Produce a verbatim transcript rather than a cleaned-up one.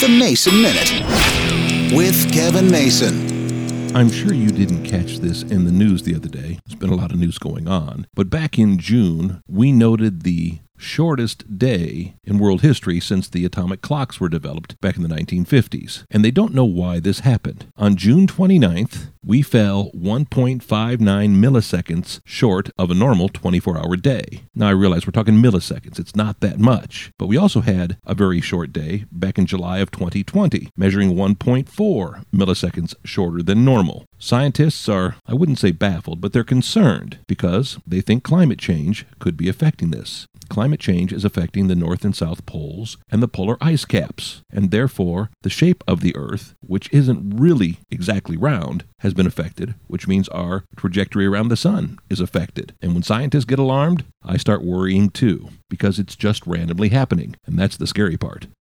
The Mason Minute with Kevin Mason. I'm sure you didn't catch this in the news the other day. There's been a lot of news going on. But back in June, we noted the shortest day in world history since the atomic clocks were developed back in the nineteen fifties. And they don't know why this happened. On June twenty-ninth, we fell one point five nine milliseconds short of a normal twenty-four hour day. Now I realize we're talking milliseconds. It's not that much. But we also had a very short day back in July of twenty twenty, measuring one point four milliseconds shorter than normal. Scientists are, I wouldn't say baffled, but they're concerned because they think climate change could be affecting this. Climate change is affecting the North and South Poles and the polar ice caps, and therefore the shape of the Earth, which isn't really exactly round, has been affected, which means our trajectory around the sun is affected. And when scientists get alarmed, I start worrying too, because it's just randomly happening, and that's the scary part.